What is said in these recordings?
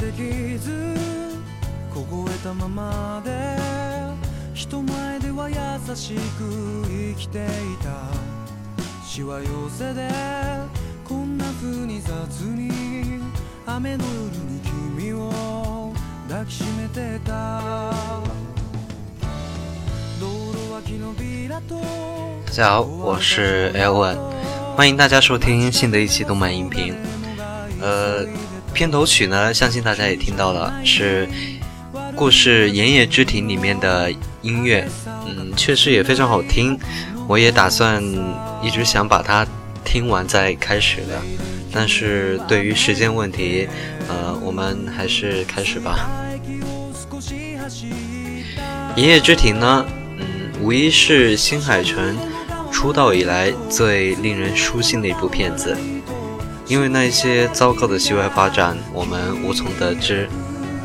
できず凍えたままで人前では優しく生きていたしわ寄せでこんな風に雑に雨の夜に君を抱きしめてた道路脇のビラと大家好，我是 Elwan， 欢迎大家收听新的一期动漫音频。片头曲呢，相信大家也听到了，是故事《炎野之庭》里面的音乐，确实也非常好听，我也打算一直想把它听完再开始的，但是对于时间问题，我们还是开始吧。《炎野之庭》呢，无疑是新海诚出道以来最令人舒心的一部片子。因为那些糟糕的戏外发展我们无从得知，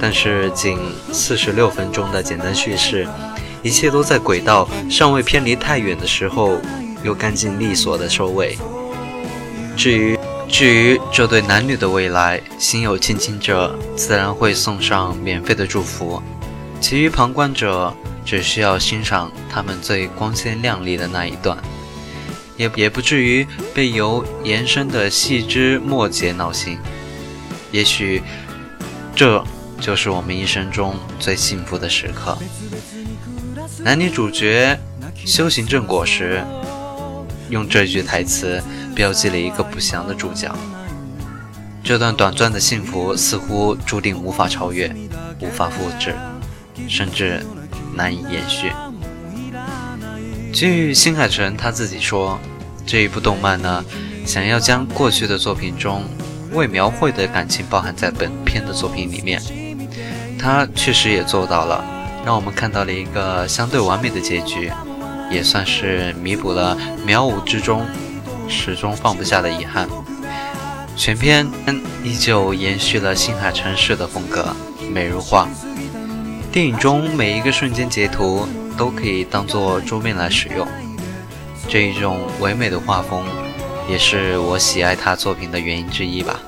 但是仅46分钟的简单叙事，一切都在轨道尚未偏离太远的时候又干净利索的收尾。至于这对男女的未来，心有戚戚者自然会送上免费的祝福，其余旁观者只需要欣赏他们最光鲜亮丽的那一段，也不至于被由延伸的细枝末节闹心。也许这就是我们一生中最幸福的时刻。男女主角修行正果时，用这句台词标记了一个不祥的注脚。这段短暂的幸福似乎注定无法超越，无法复制，甚至难以延续。据新海诚他自己说，这一部动漫呢，想要将过去的作品中未描绘的感情包含在本片的作品里面，他确实也做到了，让我们看到了一个相对完美的结局，也算是弥补了渺无之中始终放不下的遗憾。全片依旧延续了新海诚式的风格，美如画。电影中每一个瞬间截图都可以当作桌面来使用，这一种唯美的画风也是我喜爱他作品的原因之一吧。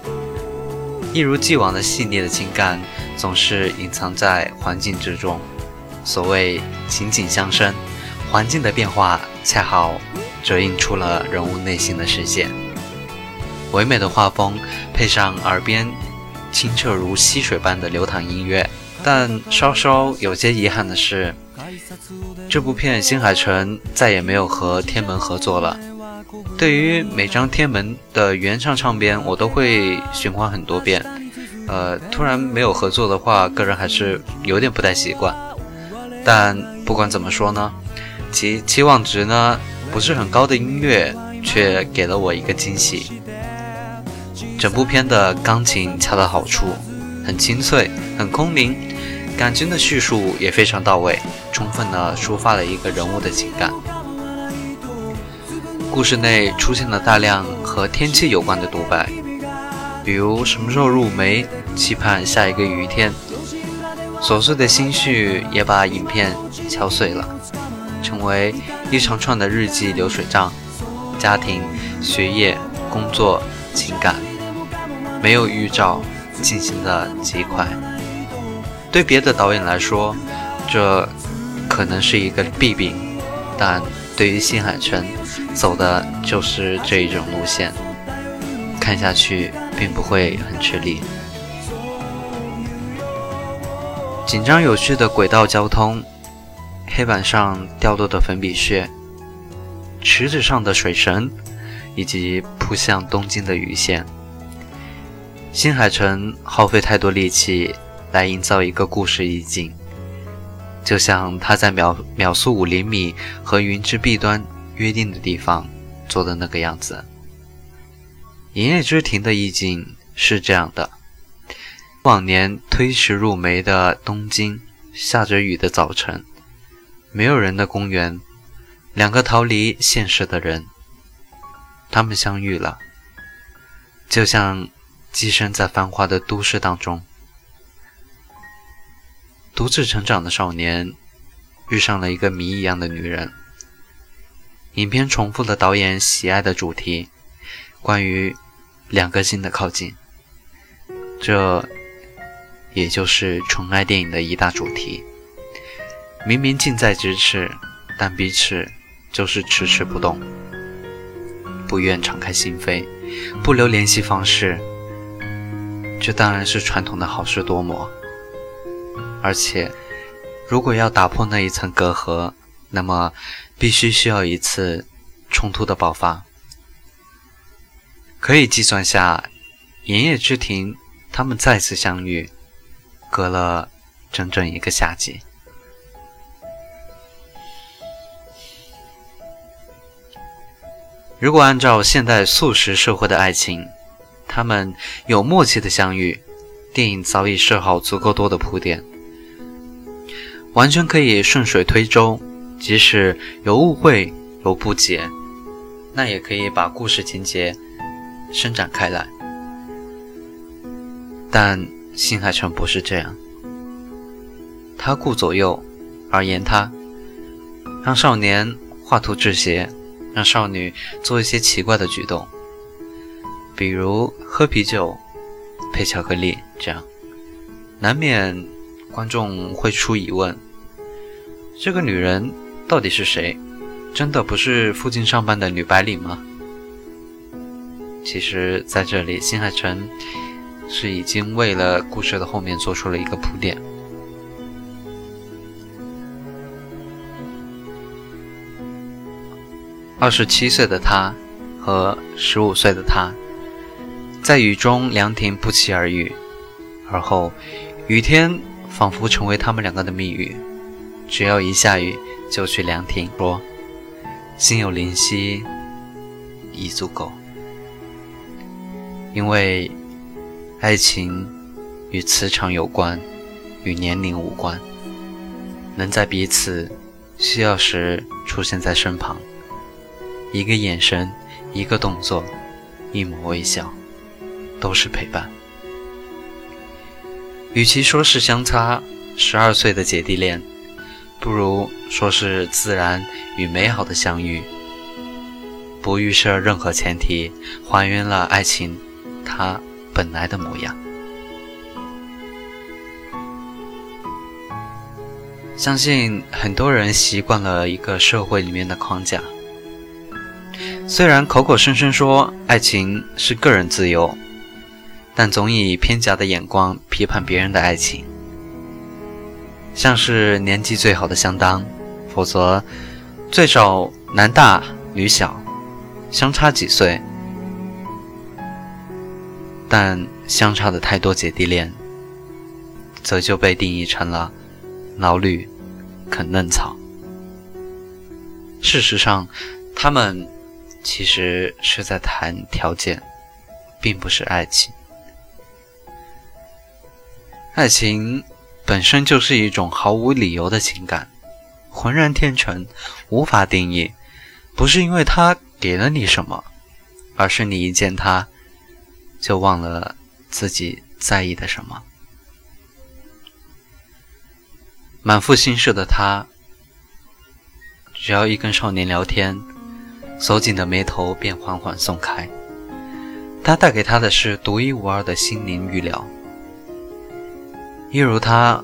一如既往的细腻的情感总是隐藏在环境之中，所谓情景相生，环境的变化恰好折映出了人物内心的世界。唯美的画风配上耳边清澈如溪水般的流淌音乐，但稍稍有些遗憾的是，这部片新海诚再也没有和天门合作了。对于每张天门的原唱唱片我都会循环很多遍，突然没有合作的话，个人还是有点不太习惯。但不管怎么说呢，其期望值呢不是很高的音乐却给了我一个惊喜。整部片的钢琴恰到好处，很清脆，很空灵，感情的叙述也非常到位，充分地抒发了一个人物的情感。故事内出现了大量和天气有关的独白，比如什么时候入梅，期盼下一个雨天。琐碎的心绪也把影片敲碎了，成为一长串的日记流水账，家庭、学业、工作、情感，没有预兆，进行得极快。对别的导演来说，这可能是一个弊病，但对于新海诚走的就是这一种路线，看下去并不会很吃力。紧张有序的轨道交通，黑板上掉落的粉笔屑，池子上的水神，以及扑向东京的鱼线。新海诚耗费太多力气来营造一个故事意境，就像他在秒速5厘米和云之弊端约定的地方做的那个样子。炎野之庭的意境是这样的，往年推迟入梅的东京，下着雨的早晨，没有人的公园，两个逃离现实的人，他们相遇了，就像寄生在繁华的都市当中。独自成长的少年遇上了一个谜一样的女人。影片重复了导演喜爱的主题，关于两颗心的靠近，这也就是纯爱电影的一大主题。明明近在咫尺，但彼此就是迟迟不动，不愿敞开心扉，不留联系方式，这当然是传统的好事多磨。而且如果要打破那一层隔阂，那么必须需要一次冲突的爆发。可以计算下，盐业之庭他们再次相遇，隔了整整一个夏季。如果按照现代速食社会的爱情，他们有默契的相遇，电影早已设好足够多的铺垫，完全可以顺水推舟，即使有误会有不解，那也可以把故事情节伸展开来。但新海诚不是这样，他顾左右而言他，让少年画图致邪，让少女做一些奇怪的举动，比如喝啤酒配巧克力，这样难免观众会出疑问，这个女人到底是谁？真的不是附近上班的女白领吗？其实在这里，新海诚是已经为了故事的后面做出了一个铺垫。27岁的他和15岁的他，在雨中凉亭不期而遇，而后雨天仿佛成为他们两个的密语，只要一下雨就去凉亭，说心有灵犀已足够。因为爱情与磁场有关，与年龄无关，能在彼此需要时出现在身旁，一个眼神，一个动作，一抹微笑，都是陪伴。与其说是相差12岁的姐弟恋，不如说是自然与美好的相遇，不预设任何前提，还原了爱情它本来的模样。相信很多人习惯了一个社会里面的框架，虽然口口声声说爱情是个人自由，但总以偏狭的眼光批判别人的爱情，像是年纪最好的相当，否则最少男大女小，相差几岁。但相差的太多姐弟恋则就被定义成了老吕啃嫩草。事实上，他们其实是在谈条件，并不是爱情。爱情本身就是一种毫无理由的情感，浑然天成，无法定义，不是因为它给了你什么，而是你一见它就忘了自己在意的什么。满腹心事的他，只要一跟少年聊天，锁紧的眉头便缓缓松开，他带给他的是独一无二的心灵预料。一如他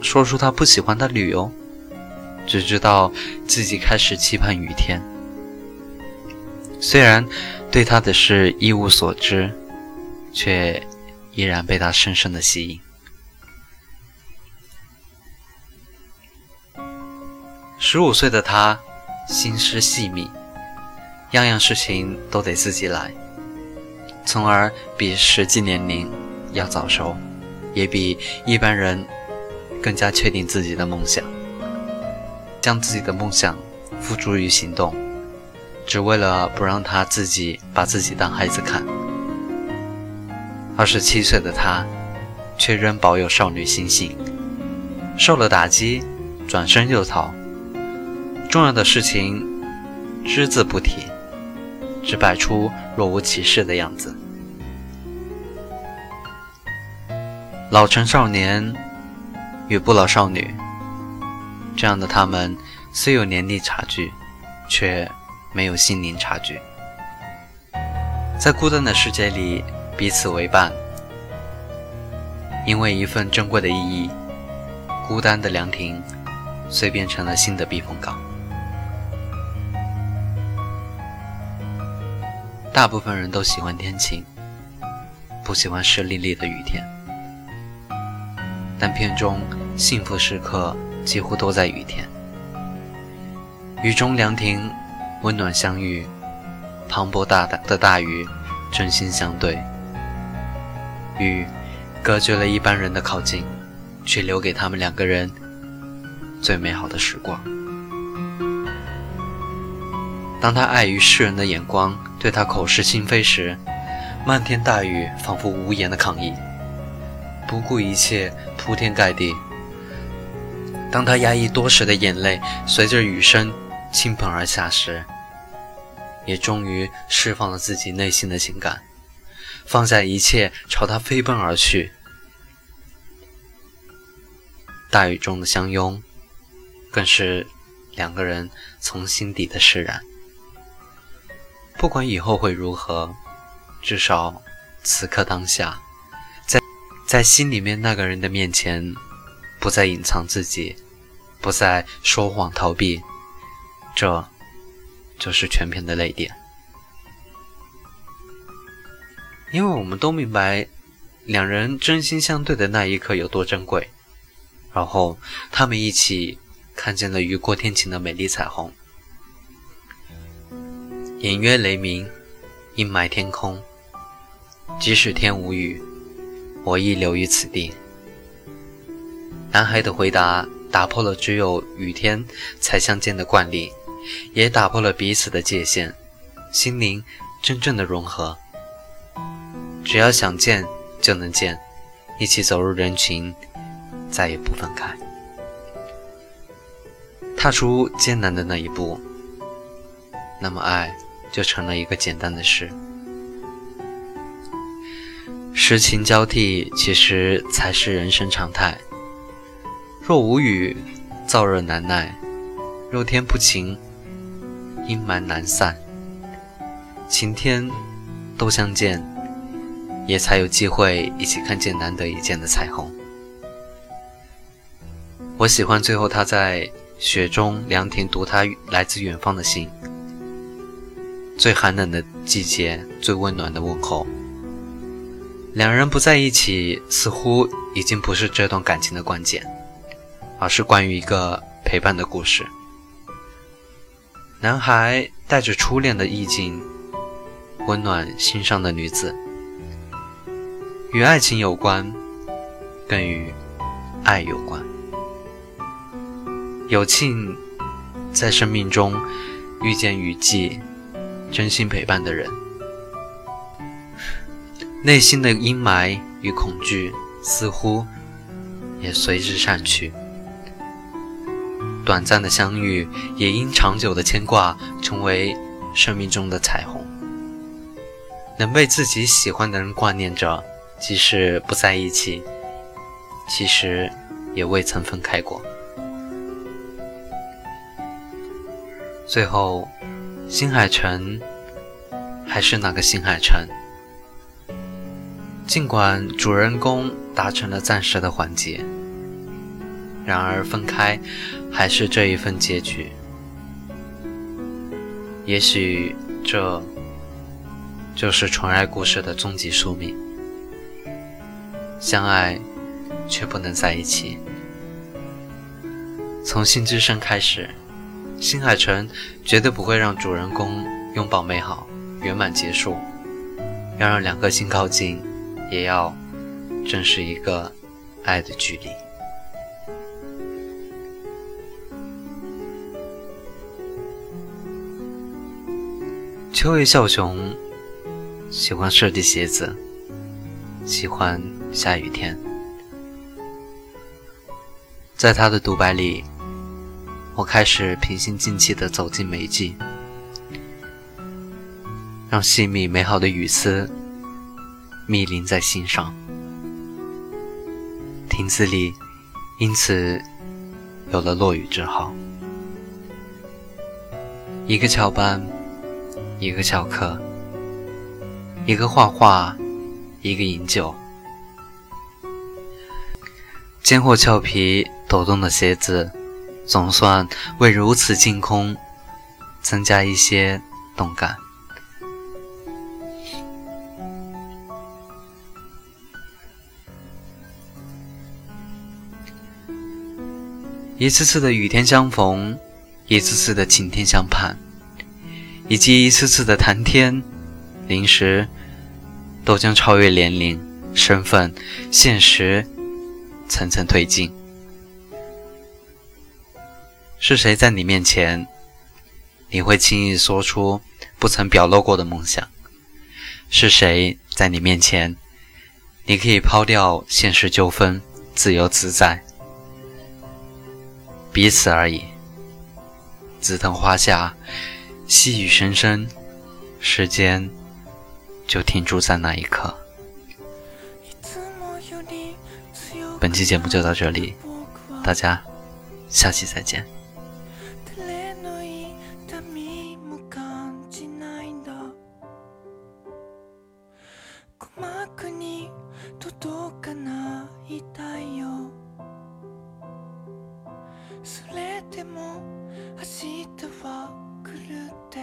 说出他不喜欢的旅游，只知道自己开始期盼雨天，虽然对他的事一无所知，却依然被他深深的吸引。15岁的他心思细密，样样事情都得自己来，从而比实际年龄要早熟，也比一般人更加确定自己的梦想，将自己的梦想付诸于行动，只为了不让他自己把自己当孩子看。27岁的他却仍保有少女心性，受了打击转身就逃，重要的事情只字不提，只摆出若无其事的样子。老成少年与不老少女，这样的他们虽有年龄差距，却没有心灵差距，在孤单的世界里彼此为伴，因为一份珍贵的意义，孤单的凉亭随便成了新的避风港。大部分人都喜欢天晴，不喜欢湿沥沥的雨天，但片中幸福时刻几乎都在雨天。雨中凉亭，温暖相遇，磅礴的大雨真心相对。雨隔绝了一般人的靠近，却留给他们两个人最美好的时光。当他碍于世人的眼光对他口是心非时，漫天大雨仿佛无言的抗议，不顾一切，铺天盖地。当他压抑多时的眼泪随着雨声倾盆而下时，也终于释放了自己内心的情感，放下一切，朝他飞奔而去。大雨中的相拥，更是两个人从心底的释然。不管以后会如何，至少此刻当下，在心里面那个人的面前，不再隐藏自己，不再说谎逃避，这就是全篇的泪点。因为我们都明白两人真心相对的那一刻有多珍贵，然后他们一起看见了雨过天晴的美丽彩虹，隐约雷鸣，阴霾天空，即使天无雨，我亦留于此地。男孩的回答打破了只有雨天才相见的惯例，也打破了彼此的界限，心灵真正的融合。只要想见就能见，一起走入人群，再也不分开。踏出艰难的那一步，那么爱就成了一个简单的事。时晴交替其实才是人生常态，若无雨，燥热难耐；若天不晴，阴霾难散。晴天都相见，也才有机会一起看见难得一见的彩虹。我喜欢最后他在雪中凉亭读他来自远方的信，最寒冷的季节，最温暖的问候。两人不在一起，似乎已经不是这段感情的关键，而是关于一个陪伴的故事。男孩带着初恋的意境，温暖心上的女子。与爱情有关，更与爱有关。有幸在生命中遇见雨季，真心陪伴的人，内心的阴霾与恐惧似乎也随之散去。短暂的相遇也因长久的牵挂成为生命中的彩虹，能被自己喜欢的人挂念着，即使不在一起，其实也未曾分开过。最后，新海诚还是那个新海诚。尽管主人公达成了暂时的缓解，然而分开还是这一份结局。也许这就是纯爱故事的终极宿命。相爱却不能在一起，从心之声开始，新海诚绝对不会让主人公拥抱美好圆满结束，要让两颗心靠近，也要正视一个爱的距离。秋叶孝雄喜欢设计鞋子，喜欢下雨天。在他的独白里，我开始平心静气地走进每一季，让细密美好的雨丝密淋在心上。亭子里因此有了落雨之号。一个翘班，一个翘课，一个画画，一个饮酒，坚或俏皮抖动的鞋子，总算为如此净空增加一些动感。一次次的雨天相逢，一次次的晴天相盼，以及一次次的谈天零食，都将超越年龄、身份、现实，层层推进。是谁在你面前，你会轻易说出不曾表露过的梦想？是谁在你面前，你可以抛掉现实纠纷，自由自在？彼此而已。紫藤花下，细雨声声，时间就停驻在那一刻。本期节目就到这里，大家下期再见。それでも明日は来るって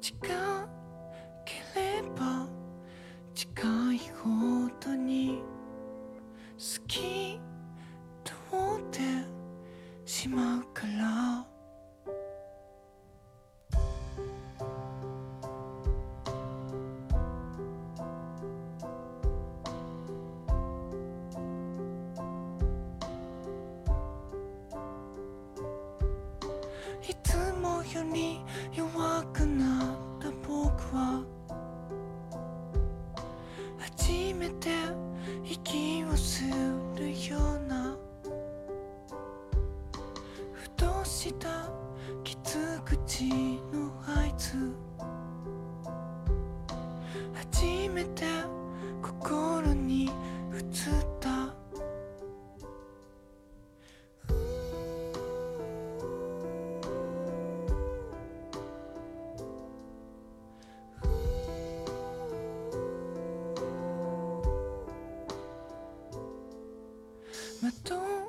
時間ければ近いほどに好きと思ってしまうからいつもより弱くなった僕は初めて息をするようなした傷口の合図初めて心に映った窓